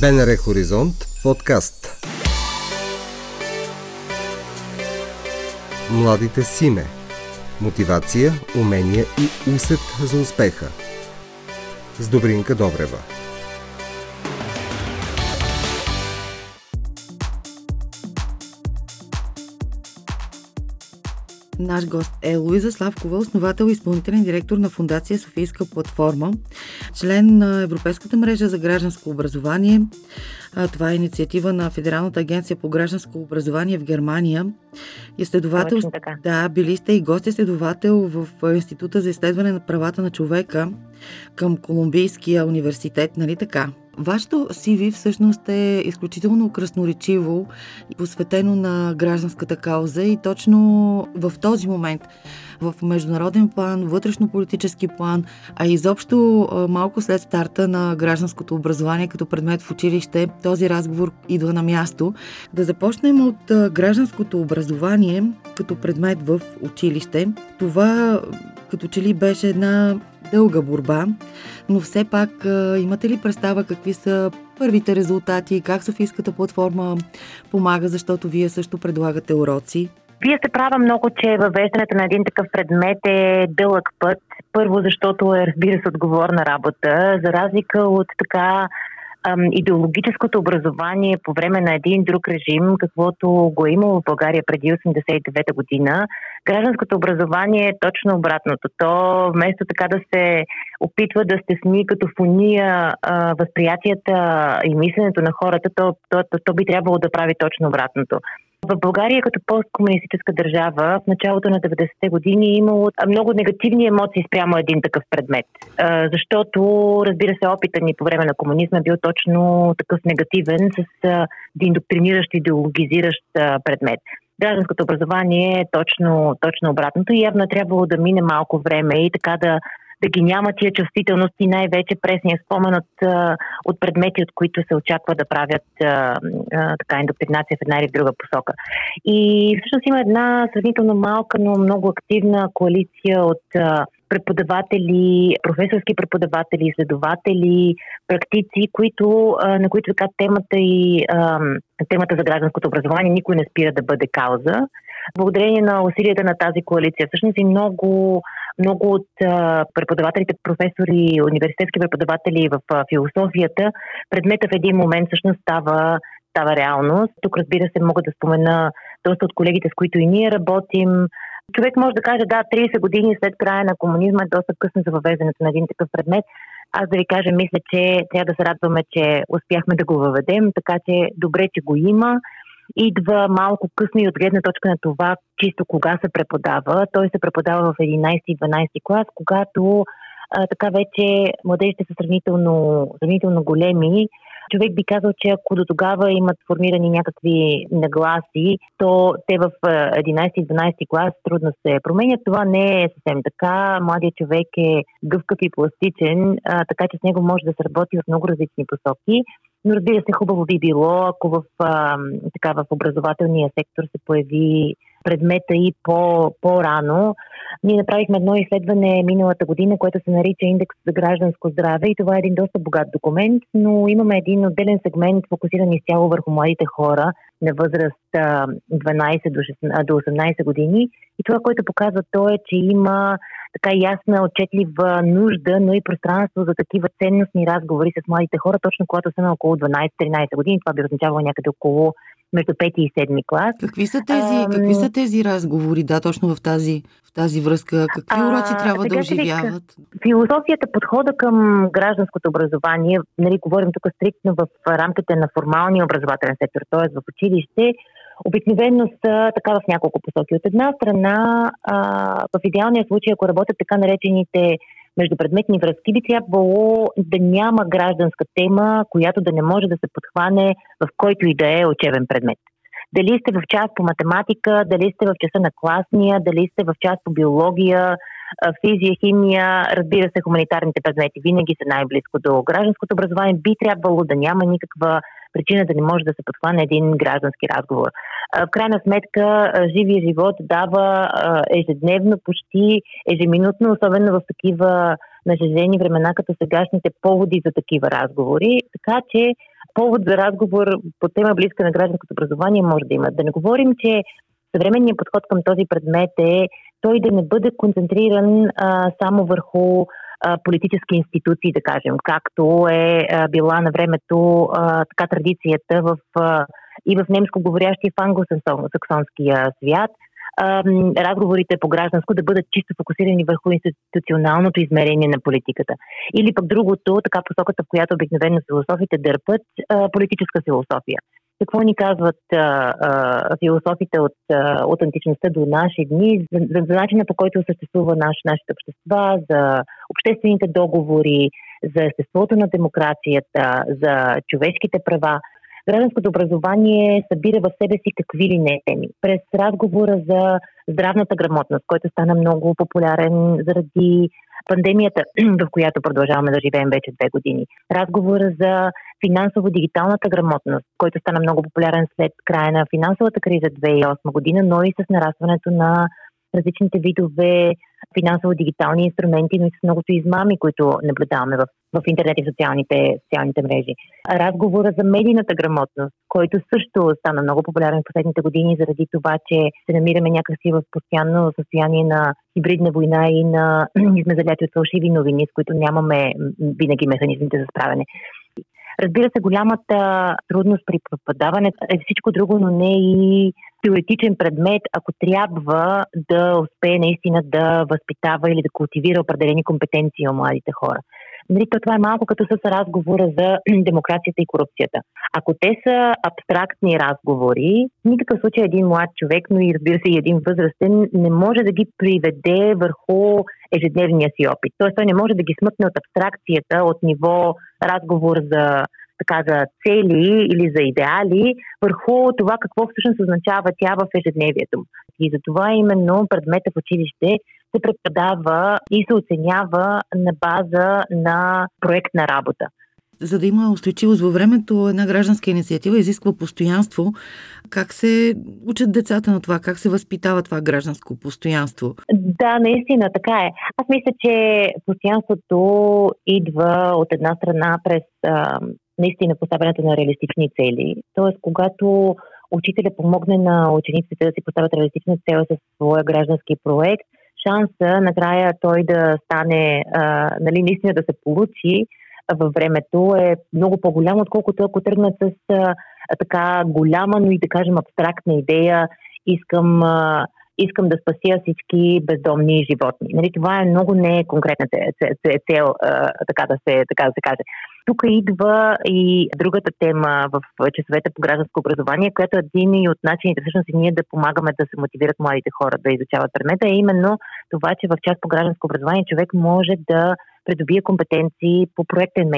БНР Хоризонт подкаст. Младите симе. Мотивация, умения и усет за успеха. С Добринка Добрева. Наш гост е Луиза Славкова, основател и изпълнителен директор на Фундация Софийска платформа, член на Европейската мрежа за гражданско образование. Това е инициатива на Федералната агенция по гражданско образование в Германия. Изследовател, да, били сте и гост-изследовател в Института за изследване на правата на човека към Колумбийския университет, нали така? Вашето CV всъщност е изключително красноречиво и посветено на гражданската кауза и точно в този момент, в международен план, вътрешно-политически план, а изобщо малко след старта на гражданското образование като предмет в училище, този разговор идва на място. Да започнем от гражданското образование като предмет в училище. Това като че ли беше една дълга борба, но все пак имате ли представа какви са първите резултати, как Софийската платформа помага, защото вие също предлагате уроци? Вие сте права много, че въвеждането на един такъв предмет е дълъг път. Първо, защото е, разбира се, отговорна работа, за разлика от така идеологическото образование по време на един друг режим, каквото го е имало в България преди 1989 година. Гражданското образование е точно обратното. То вместо така да се опитва да стесни като фония възприятията и мисленето на хората, то би трябвало да прави точно обратното. В България като посткомунистическа държава в началото на 90-те години е имало много негативни емоции спрямо един такъв предмет. Защото, разбира се, опита ни по време на комунизма бил точно такъв негативен, с индоктриниращ, идеологизиращ предмет. Гражданското образование е точно обратното и явно трябвало да мине малко време и така да ги няма тия чувствителност и най-вече пресния спомен от предмети, от които се очаква да правят така индоктринация в една или в друга посока. И всъщност има една сравнително малка, но много активна коалиция от преподаватели, професорски преподаватели, изследователи, практици, на които така темата за гражданското образование никой не спира да бъде кауза. Благодарение на усилията на тази коалиция, всъщност и много от преподавателите, професори, университетски преподаватели в философията, предмета в един момент всъщност става реалност. Тук, разбира се, мога да спомена доста от колегите, с които и ние работим. Човек може да каже, 30 години след края на комунизма е доста късно за въвеждането на един такъв предмет. Аз да ви кажа, мисля, че трябва да се радваме, че успяхме да го въведем, така че добре, че го има. Идва малко късно и от гледна точка на това, чисто кога се преподава. Той се преподава в 11 и 12 клас, когато така вече младежите са сравнително големи. Човек би казал, че ако до тогава имат формирани някакви нагласи, то те в 11 и 12 клас трудно се променят. Това не е съвсем така. Младият човек е гъвкав и пластичен, така че с него може да се работи в много различни посоки. Но разбира се, хубаво би било, ако в образователния сектор се появи предмета и по-рано. Ние направихме едно изследване миналата година, което се нарича Индекс за гражданско здраве, и това е един доста богат документ, но имаме един отделен сегмент, фокусиран изцяло върху младите хора на възраст 12 до 18 години. И това, което показва то е, че има така ясна, отчетлива нужда, но и пространство за такива ценностни разговори с младите хора, точно когато са на около 12-13 години. Това би означавало някъде около между 5 и 7 клас. Какви са тези разговори, да, точно в тази връзка? Какви уроци трябва да оживяват? Философията, подхода към гражданското образование, нали, говорим тук стриктно в рамките на формалния образователен сектор, т.е. в училище, обикновено са така в няколко посоки. От една страна, в идеалния случай, ако работят така наречените междупредметни връзки, би трябвало да няма гражданска тема, която да не може да се подхване в който и да е учебен предмет. Дали сте в част по математика, дали сте в часа на класния, дали сте в част по биология, физия, химия, разбира се, хуманитарните предмети винаги са най-близко до гражданското образование. Би трябвало да няма никаква причина да не може да се подхване един граждански разговор. В крайна сметка, живия живот дава ежедневно, почти ежеминутно, особено в такива нажежени времена, като сегашните, поводи за такива разговори. Така че повод за разговор по тема близка на гражданското образование може да има. Да не говорим, че съвременният подход към този предмет е той да не бъде концентриран само върху политически институции, да кажем, както е била на времето така традицията в, и в немскоговорящия и в англосаксонския свят. Разговорите по гражданско да бъдат чисто фокусирани върху институционалното измерение на политиката. Или пък другото, така посоката, в която обикновено философите дърпат, политическа философия. Какво ни казват философите от античността до наши дни за начина, по който съществува нашите общества, за обществените договори, за естеството на демокрацията, за човешките права. Гражданското образование събира в себе си какви ли не теми. През разговора за здравната грамотност, който стана много популярен заради пандемията, в която продължаваме да живеем вече 2 години. Разговора за финансово-дигиталната грамотност, който стана много популярен след края на финансовата криза 2008 година, но и с нарастването на различните видове финансово-дигитални инструменти, но и с многото измами, които наблюдаваме в интернет и в социалните мрежи. Разговора за медийната грамотност, който също стана много популярен в последните години, заради това, че се намираме някакси в постоянно състояние на хибридна война и на измезалят от фалшиви новини, с които нямаме винаги механизмите за справяне. Разбира се, голямата трудност при преподаването е всичко друго, но не и теоретичен предмет, ако трябва да успее наистина да възпитава или да култивира определени компетенции у младите хора. Това е малко като с разговора за демокрацията и корупцията. Ако те са абстрактни разговори, в никакъв случай един млад човек, но и разбира се и един възрастен, не може да ги приведе върху ежедневния си опит. Тоест той не може да ги смъкне от абстракцията, от ниво разговор за цели или за идеали, върху това какво всъщност означава тя в ежедневието му. И затова именно предмета в училище се преподава и се оценява на база на проектна работа. За да има устойчивост във времето, една гражданска инициатива изисква постоянство. Как се учат децата на това? Как се възпитава това гражданско постоянство? Да, наистина, така е. Аз мисля, че постоянството идва от една страна през наистина поставянето на реалистични цели. Тоест, когато учителя помогне на учениците да си поставят реалистична цел със своя граждански проект, шанса накрая той да стане, наистина да се получи във времето е много по-голямо, отколкото ако тръгнат с така голяма, но и да кажем абстрактна идея, искам да спася всички бездомни животни. Нали, това е много неконкретна цел, така да се каже. Тук идва и другата тема в часовете по гражданско образование, която е един и от начините всъщност и ние да помагаме да се мотивират младите хора да изучават предмета, е именно това, че в част по гражданско образование човек може да придобие компетенции по проектен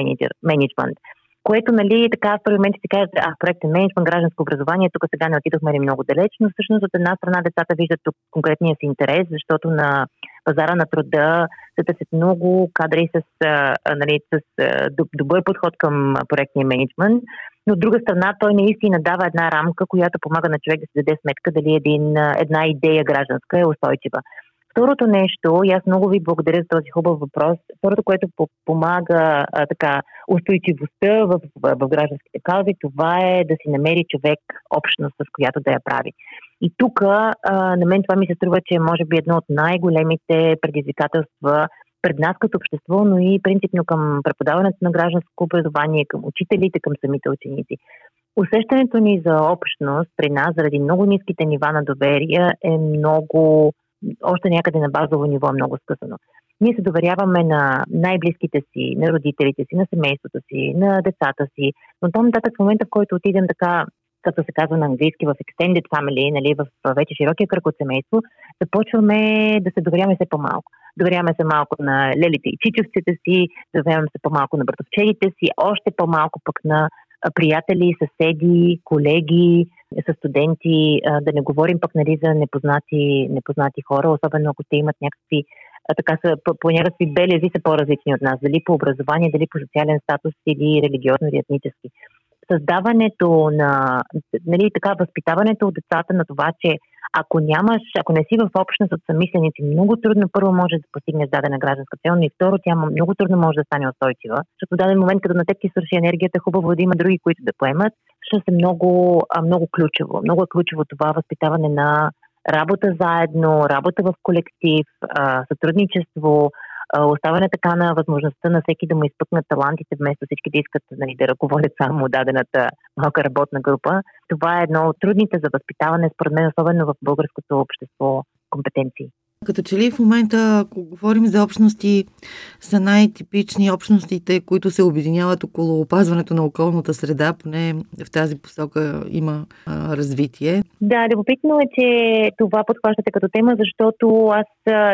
менеджмент. Което, нали, така в първи момент си кажат, проектен менеджмент, гражданско образование, тук сега не отидохме ли много далеч, но всъщност от една страна децата виждат тук конкретния си интерес, защото на пазара на труда се търсят много кадри с добър подход към проектния менеджмент, но от друга страна той наистина дава една рамка, която помага на човек да се даде сметка дали една идея гражданска е устойчива. Второто нещо, и аз много ви благодаря за този хубав въпрос, второто, което помага устойчивостта в гражданските каузи, това е да си намери човек общност, с която да я прави. И тук на мен това ми се струва, че може би едно от най-големите предизвикателства пред нас като общество, но и принципно към преподаването на гражданско образование, към учителите, към самите ученици. Усещането ни за общност при нас, заради много ниските нива на доверие, е много... още някъде на базово ниво е много скъсано. Ние се доверяваме на най-близките си, на родителите си, на семейството си, на децата си, но там нататък в момента, в който отидем така, като се казва на английски, в extended family, нали, в вече широкия кръг от семейство, започваме да се доверяваме все по-малко. Доверяваме се малко на лелите и чичовците си, доверяваме се по-малко на братовчедите си, още по-малко пък на приятели, съседи, колеги, със студенти, да не говорим пък, нали, за непознати хора, особено ако те имат някакви, по някакви белези са по-различни от нас, дали по образование, дали по социален статус или религиозно или етнически. Създаването на, нали, така, възпитаването от децата на това, че Ако не си в общност от съмисленици, много трудно първо може да постигнеш дадена гражданска цел, но и второ, тя много трудно може да стане устойчива, защото в даден момент, като на теб ти свърши енергията, хубаво да има други, които да поемат, защото е много ключово. Много е ключово това възпитаване на работа заедно, работа в колектив, сътрудничество, оставяне така на възможността на всеки да му изпъкнат талантите, вместо всички да искат да ръководят само дадената малка работна група. Това е едно от трудните за възпитаване, според мен, особено в българското общество, компетенции. Като че ли в момента, ако говорим за общности, са най-типични общностите, които се обединяват около опазването на околната среда, поне в тази посока има развитие. Да, любопитно е, че това подхващате като тема, защото аз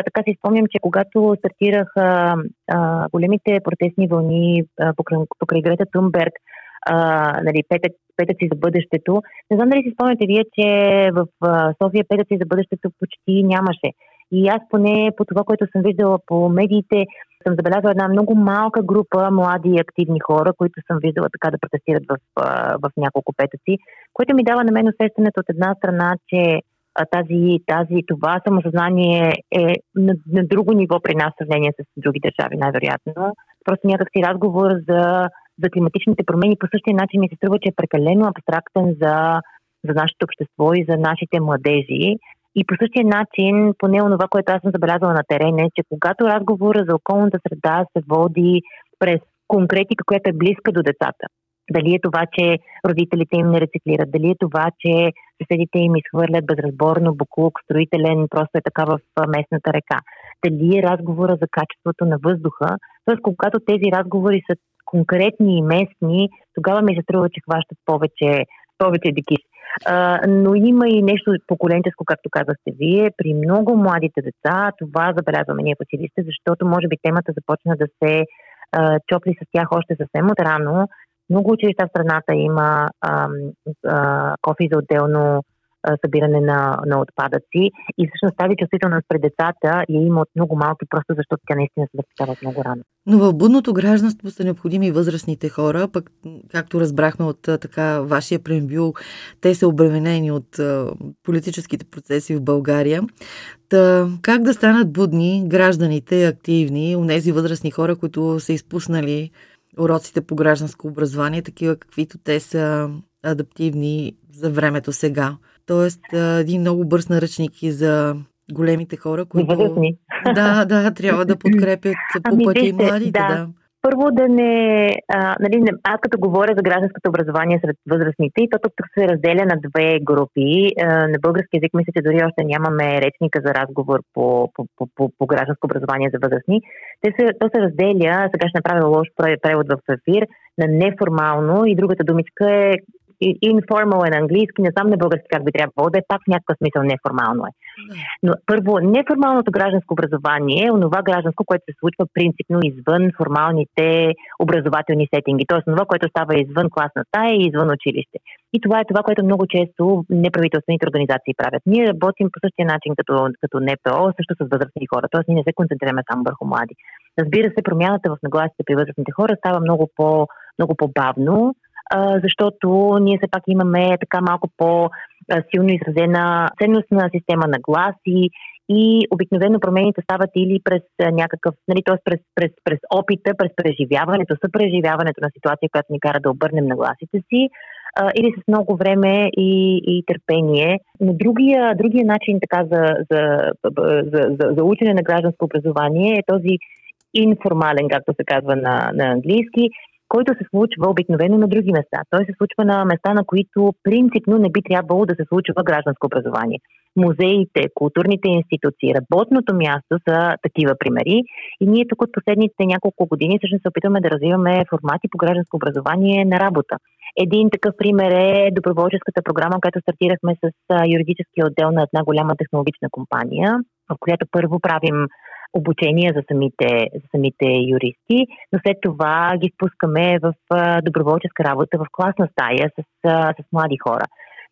така си спомням, че когато стартирах големите протестни вълни покрай Грета Тунберг, Петъци за бъдещето, не знам дали си спомняте вие, че в София Петъци за бъдещето почти нямаше. И аз поне по това, което съм виждала по медиите, съм забелязала една много малка група млади и активни хора, които съм виждала така да протестират в няколко петъци, което ми дава на мен усещането от една страна, че това самосъзнание е на друго ниво при нас в сравнение с други държави, най-вероятно. Просто някакси разговор за климатичните промени по същия начин ми се струва, че е прекалено абстрактен за нашето общество и за нашите младежи. И по същия начин, поне онова, което аз съм забелязала на терен, е, че когато разговора за околната среда се води през конкретика, която е близка до децата. Дали е това, че родителите им не рециклират, дали е това, че съседите им изхвърлят безразборно буклук, строителен, просто е така в местната река. Дали е разговора за качеството на въздуха. Тоест, когато тези разговори са конкретни и местни, тогава ми се струва, че хващат повече дикиш. Но има и нещо поколенческо, както казахте вие. При много младите деца това забелязваме ние в училище, защото може би темата започна да се чопли с тях още съвсем отрано. Много училища в страната има кофи за отделно събиране на отпадъци и всъщност тази чувствителност пред децата я има от много малки, просто защото тя наистина се възпитава много рано. Но в будното гражданство са необходими възрастните хора, пък както разбрахме от така вашия преамбюл, те са обременени от политическите процеси в България. Та, как да станат будни гражданите, активни, онези възрастни хора, които са изпуснали уроците по гражданско образование, такива каквито те са адаптивни за времето сега? Тоест, един много бърз наръчник и за големите хора, които да, трябва да подкрепят по пътя и младите. Да. Първо да не... аз като говоря за гражданското образование сред възрастните, и то тук се разделя на две групи. На български език мисля, че дори още нямаме речника за разговор по гражданско образование за възрастни. То се разделя, сега ще направя лош превод в ефир, на неформално и другата думичка е informal на английски, не знам на български как би трябвало да е, пак в някакъв смисъл неформално е. Но първо, неформалното гражданско образование е онова гражданско, което се случва принципно извън формалните образователни сетинги, т.е. това, което става извън класна стая и извън училище. И това е това, което много често неправителствените организации правят. Ние работим по същия начин като НПО, също с възрастни хора, т.е. ние не се концентрираме само върху млади. Разбира се, промяната в нагласите при възрастните хора става много по-бавно, защото ние все пак имаме така малко по-силно изразена ценностна система на гласи и обикновено промените стават или през някакъв, през опита, през преживяването, съпреживяването на ситуация, която ни кара да обърнем на гласите си, или с много време и търпение. Но другия начин така за учене на гражданско образование е този информален, както се казва на английски, който се случва обикновено на други места. Той се случва на места, на които принципно не би трябвало да се случва гражданско образование. Музеите, културните институции, работното място са такива примери. И ние тук от последните няколко години всъщност се опитваме да развиваме формати по гражданско образование на работа. Един такъв пример е доброволческата програма, която стартирахме с юридическия отдел на една голяма технологична компания, в която първо правим обучение за самите юристи, но след това ги впускаме в доброволческа работа в класна стая с млади хора.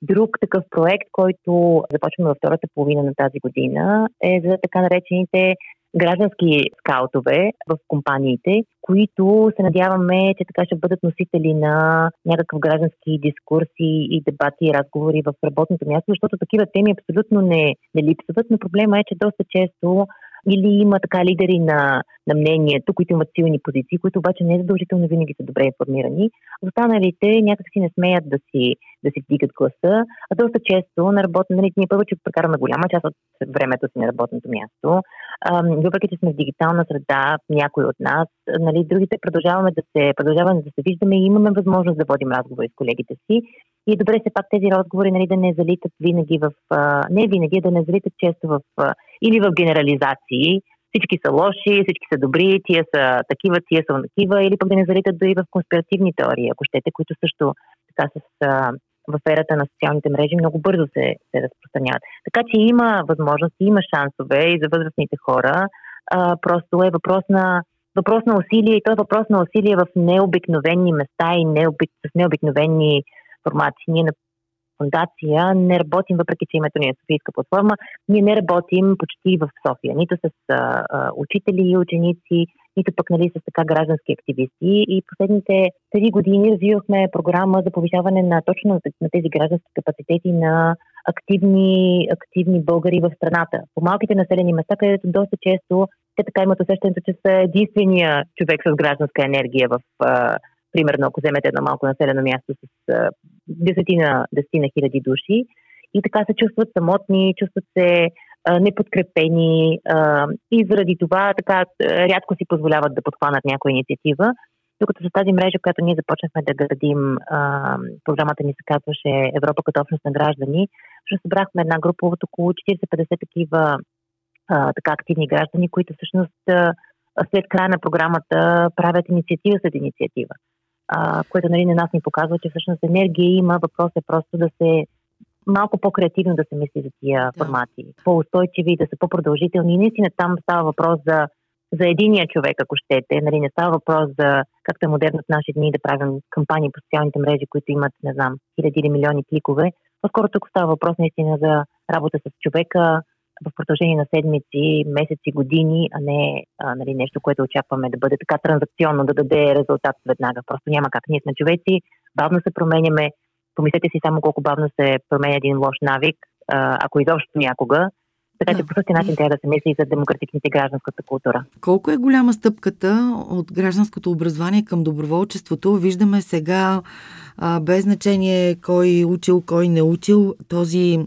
Друг такъв проект, който започваме във втората половина на тази година, е за така наречените граждански скаутове в компаниите, които се надяваме, че така ще бъдат носители на някакъв граждански дискурси и дебати и разговори в работното място, защото такива теми абсолютно не липсват, но проблема е, че доста често или има така лидери на мнението, които имат силни позиции, които обаче не е задължително винаги са добре информирани. Останалите някакси не смеят да си вдигат гласа, а доста често на работното място, ние първо, че прекараме голяма част от времето си на работното място. Въпреки че сме в дигитална среда, някои от нас, нали, другите продължаваме да се виждаме и имаме възможност да водим разговори с колегите си. И добре се пак тези разговори, нали, да не залитат винаги да не залитат често или в генерализации. Всички са лоши, всички са добри, тия са такива, тия са такива, или пък да не залитат дори в конспиративни теории, ако щете, които също така в ерата на социалните мрежи много бързо се разпространяват. Така че има възможности, има шансове и за възрастните хора. Просто е въпрос на усилие, и то е въпрос на усилие в необикновени места и с необикновени формати. Ние на фундация не работим, въпреки че името ни е Софийска платформа, ние не работим почти в София, нито с учители и ученици, нито пък, нали, с така граждански активисти. И последните 3 години развивахме програма за повишаване на точно на тези граждански капацитети на активни българи в страната. По малките населени места, където доста често те така имат усещането, че са единствения човек с гражданска енергия в примерно, ако вземете едно малко населено място с 10 хиляди души, и така се чувстват самотни, чувстват се неподкрепени и заради това така рядко си позволяват да подхванат някоя инициатива. Докато с тази мрежа, която ние започнахме да градим, програмата ни се казваше Европа като общност на граждани, защото събрахме една група от около 40-50 такива така активни граждани, които всъщност след края на програмата правят инициатива след инициатива. Което, нали, на нас ни показва, че всъщност енергия има, въпрос е просто да се малко по-креативно да се мисли за тия формати. По-устойчиви, да са по-продължителни. И наистина там става въпрос за единия човек, ако щете. Нали, не става въпрос за както е модерно в наши дни да правим кампании по социалните мрежи, които имат, не знам, хиляди или милиони кликове. По-скоро тук става въпрос наистина за работа с човека в продължение на седмици, месеци, години, а не нали, нещо, което очакваме да бъде така транзакционно, да даде резултат веднага. Просто няма как. Ние сме човеци, бавно се променяме. Помислете си само колко бавно се променя един лош навик, ако изобщо някога. Така че по същия начин трябва да се мисли и за демократичните гражданската култура. Колко е голяма стъпката от гражданското образование към доброволчеството? Виждаме сега, без значение кой учил, кой не учил, този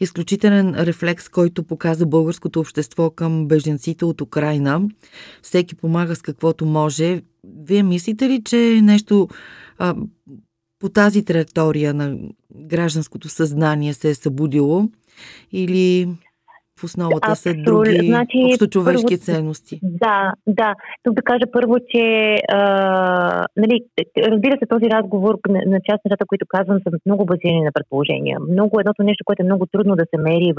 изключителен рефлекс, който показа българското общество към беженците от Украйна. Всеки помага с каквото може. Вие мислите ли, че нещо по тази траектория на гражданското съзнание се е събудило? Или в основата са други, значи, общочовешки ценности? Да. Тук да кажа първо, че нали, разбира се, този разговор на част нещата, които казвам, са много базирани на предположения. Много едното нещо, което е много трудно да се мери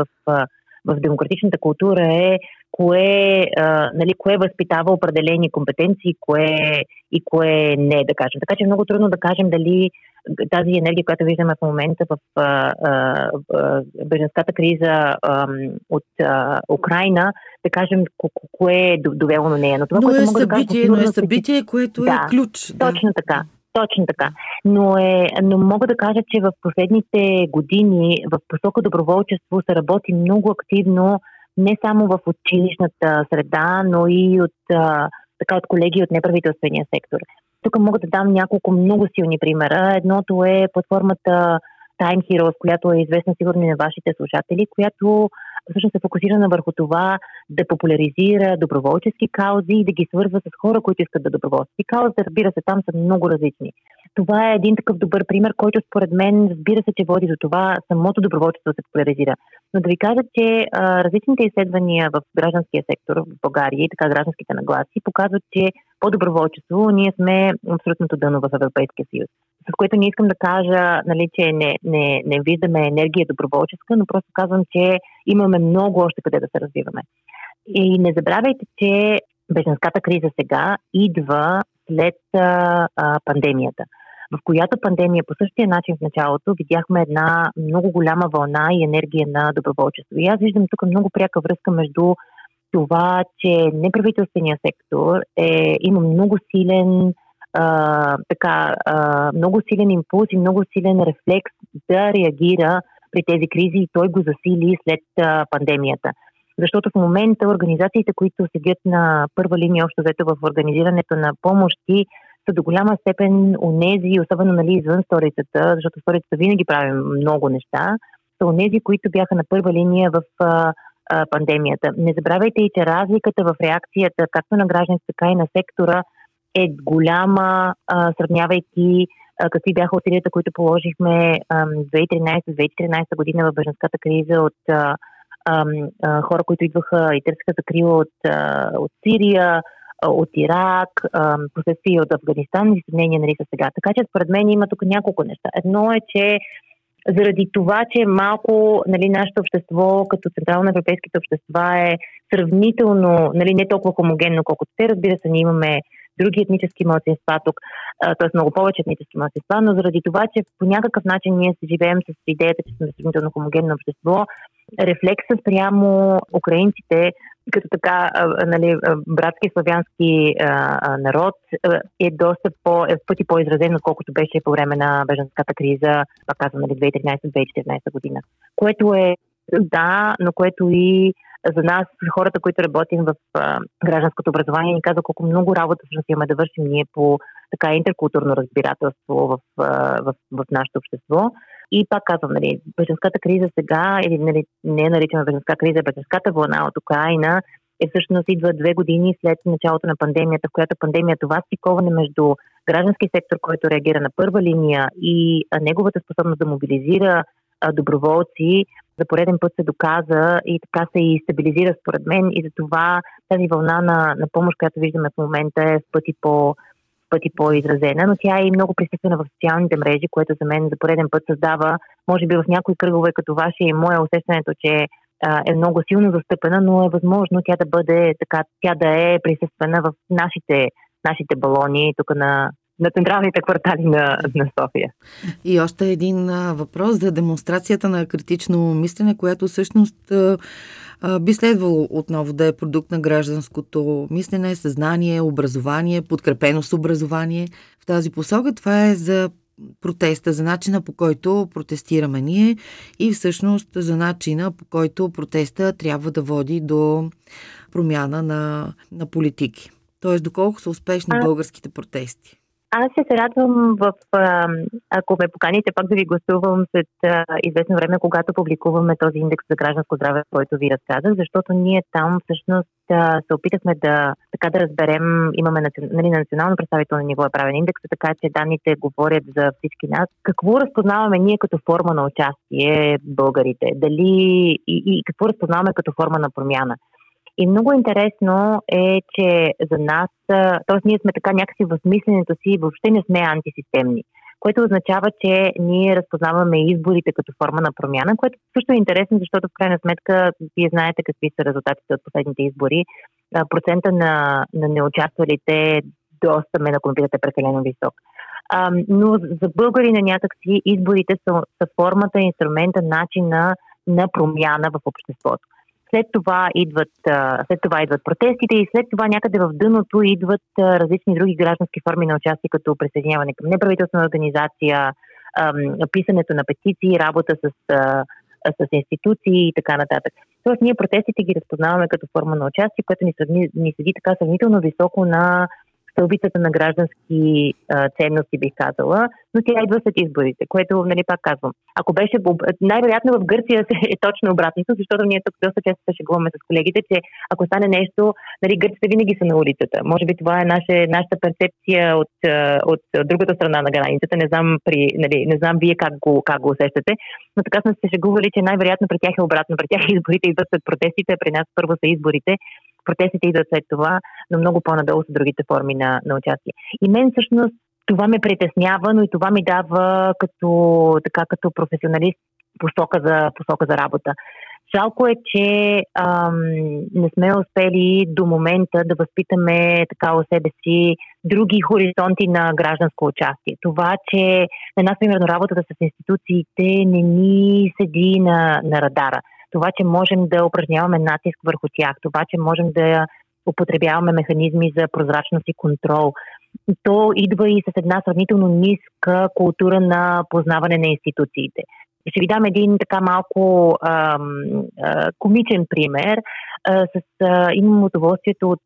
в демократичната култура е кое възпитава определени компетенции, кое не, да кажем. Така че е много трудно да кажем дали тази енергия, която виждаме в момента в беженската криза от Украйна, да кажем кое е довело на нея. Но е събитие, което е ключ. Точно така. Но мога да кажа, че в последните години в посока доброволчество се работи много активно не само в училищната среда, но и от колеги от неправителствения сектор. Тук мога да дам няколко много силни примера. Едното е платформата Time Heroes, която е известна сигурно на вашите слушатели, която всъщност е фокусирана върху това да популяризира доброволчески каузи и да ги свързва с хора, които искат да доброволчески каузи. Разбира се, там са много различни. Това е един такъв добър пример, който според мен, разбира се, че води до това самото доброволчество да се популяризира. Но да ви кажа, че различните изследвания в гражданския сектор в България и така гражданските нагласи показват, че по доброволчество ние сме абсолютното дъно в Европейския съюз. С което не искам да кажа, нали, че не виждаме енергия доброволческа, но просто казвам, че имаме много още къде да се развиваме. И не забравяйте, че бежанската криза сега идва след пандемията, в която пандемия по същия начин в началото видяхме една много голяма вълна и енергия на доброволчество. И аз виждам тук много пряка връзка между това, че неправителственият сектор има много силен много силен импулс и много силен рефлекс да реагира при тези кризи и той го засили след пандемията. Защото в момента организациите, които седят на първа линия общо взето в организирането на помощи, са до голяма степен онези, особено нали, извън сторицата, защото в сторицата винаги правим много неща, са онези, които бяха на първа линия в пандемията. Не забравяйте и, че разликата в реакцията, както на гражданите, така и на сектора, е голяма, сравнявайки какви бяха усилията, които положихме 2013-2014 година в бежанската криза от хора, които идваха и търсиха закрила от Сирия, от Ирак, последствия от Афганистан и съмнение нали, са сега. Така че според мен има тук няколко неща. Едно е, че заради това, че малко нали, нашето общество, като централно европейските общества е сравнително, нали, не толкова хомогенно, колкото те, разбира се, ние имаме други етнически малцинства тук, т.е. много повече етнически малцинства, но заради това, че по някакъв начин ние се живеем с идеята, че сме сравнително хомогенно общество, рефлексът прямо украинците, като така нали, братски славянски народ, е доста пъти по-изразен, отколкото беше по време на бежанската криза, пак казвам, нали, 2013-2014 година. Което е да, но което и за нас, хората, които работим в гражданското образование, ни казва колко много работа всъщност имаме да вършим ние по така интеркултурно разбирателство в нашето общество. И пак казвам, нали, бежанската криза сега, или нали, не наричаме бежанска криза, бежанската вълна от Украина, е всъщност идва 2 години след началото на пандемията, в която пандемия това стиковане между граждански сектор, който реагира на първа линия и неговата способност да мобилизира доброволци, за пореден път се доказа и така се и стабилизира според мен и за това тази вълна на помощ, която виждаме в момента е в пъти по-изразена, но тя е и много присъствена в социалните мрежи, което за мен за пореден път създава, може би в някои кръгове като ваше и мое усещането, че е много силно застъпена, но е възможно тя да бъде така, тя да е присъствена в нашите балони тук на централните квартали на София. И още един въпрос за демонстрацията на критично мислене, която всъщност би следвало отново да е продукт на гражданското мислене, съзнание, образование, подкрепено с образование. В тази посока това е за протеста, за начина по който протестираме ние и всъщност за начина по който протеста трябва да води до промяна на политики. Тоест, доколко са успешни българските протести? Аз се радвам, ако ме поканите, пак да ви гостувам след известно време, когато публикуваме този индекс за гражданско здраве, който ви разказах, защото ние там всъщност се опитахме да разберем, имаме нали, на национално представително ниво е правен индекс, така че данните говорят за всички нас. Какво разпознаваме ние като форма на участие българите? Дали и какво разпознаваме като форма на промяна? И много интересно е, че за нас, т.е. ние сме така някакси в мисленето си, въобще не сме антисистемни, което означава, че ние разпознаваме изборите като форма на промяна, което също е интересно, защото в крайна сметка вие знаете какви са резултатите от последните избори. Процента на неучаствалите доста ме на компютъра е прекалено висок. Но за българина някакси изборите са формата, инструмента, начина на промяна в обществото. След това идват протестите и след това някъде в дъното идват различни други граждански форми на участие, като присъединяване към неправителствена организация, писането на петиции, работа с институции и така нататък. Тоест ние протестите ги разпознаваме като форма на участие, което ни седи така сравнително високо на стълбицата на граждански ценности, бих казала, но тя идва след изборите, което, нали, пак казвам. Ако беше най-вероятно в Гърция е точно обратното, защото ние тук доста често се шегуваме с колегите, че ако стане нещо, нали, гърците винаги са на улицата. Може би това е нашата перцепция от другата страна на границата. Не знам, нали, не знам вие как го усещате, но така сме се шегували, че най-вероятно при тях е обратно. При тях изборите идват след протестите, при нас първо са изборите. Протестите идват след това, но много по-надолу са другите форми на участие. И мен всъщност това ме притеснява, но и това ми дава като професионалист посока за работа. Жалко е, че не сме успели до момента да възпитаме така у себе си други хоризонти на гражданско участие. Това, че на нас, примерно, работата с институциите не ни седи на радара. това, че можем да упражняваме натиск върху тях, това, че можем да употребяваме механизми за прозрачност и контрол. То идва и с една сравнително ниска култура на познаване на институциите. Ще ви дам един така малко комичен пример. Имам удоволствието от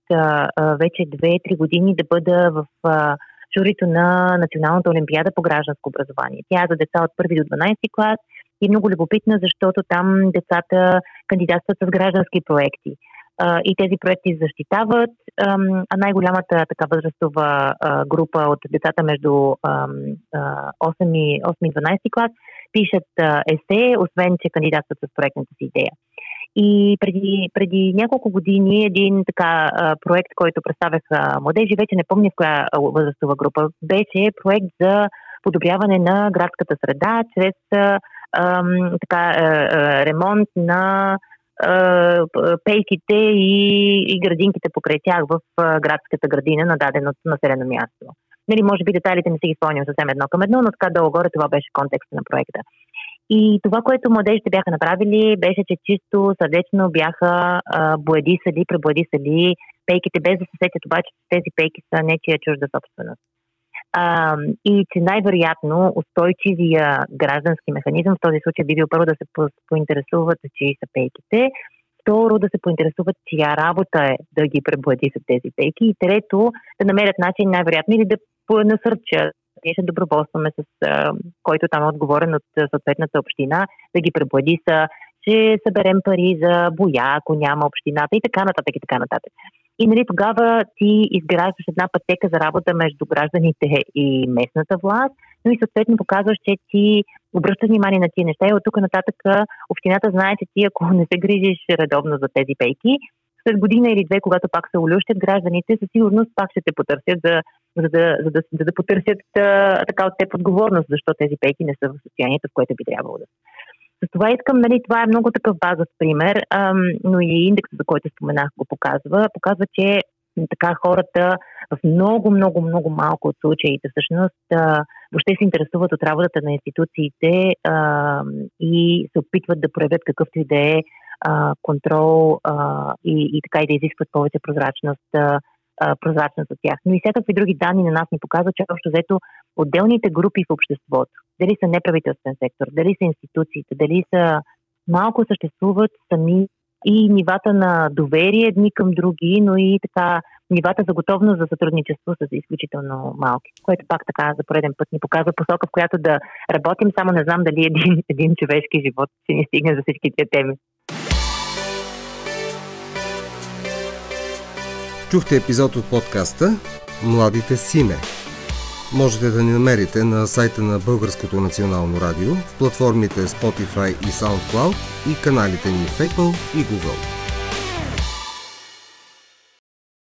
вече 2-3 години да бъда в журито на Националната олимпиада по гражданско образование. Тя е за деца от 1 до 12 клас и е много любопитна, защото там децата кандидатстват с граждански проекти. И тези проекти защитават, а най-голямата така възрастова група от децата между 8 и 12 клас пишат есе, освен че кандидатстват с проектната си идея. И преди няколко години един така проект, който представях младежи, вече не помня в коя възрастова група, беше проект за подобряване на градската среда чрез ремонт на пейките и градинките покрай тях в градската градина на дадено населено място. Нали, може би детайлите не си ги спомням съвсем едно към едно, но така долу-горе това беше контекста на проекта. И това, което младежите бяха направили, беше, че чисто сърдечно бяха пребладисали пейките, без да се сетят обаче, че тези пейки са нечия чужда собственост. И че най-вероятно устойчивия граждански механизъм в този случай би бил първо да се поинтересуват чии са пейките, второ да се поинтересуват чия работа е да ги преблади с тези пейки и трето да намерят начин най-вероятно или да насърчат. Ние ще доброволстваме с който там е отговорен от съответната община да ги преблади са, че съберем пари за боя, ако няма общината и така нататък и така нататък. И нали, тогава ти изграждаш една пътека за работа между гражданите и местната власт, но и съответно показваш, че ти обръщаш внимание на тия неща и от тук нататък общината знае, че ти ако не се грижиш редовно за тези пейки, след година или две, когато пак се улющат, гражданите със сигурност пак ще те потърсят, за да потърсят така от теб отговорност, защо тези пейки не са в състоянието, в което би трябвало да са. С това искам, нали, това е много такъв базов пример, но и индексът, за който споменах, го показва. Показва, че така хората в много малко от случаите всъщност въобще се интересуват от работата на институциите и се опитват да проявят какъвто и да е контрол и така и да изискват повече прозрачност от тях. Но и всякакви други данни на нас ни показват, че общо взето отделните групи в обществото, дали са неправителствен сектор, дали са институциите, дали са малко съществуват сами и нивата на доверие едни към други, но и така нивата за готовност за сътрудничество са изключително малки, което пак така за пореден път ни показва посока, в която да работим, само не знам дали един човешки живот ще ни стигне за всички тия теми. Чухте епизод от подкаста «Младите симе». Можете да ни намерите на сайта на Българското национално радио, в платформите Spotify и SoundCloud и каналите ни в Apple и Google.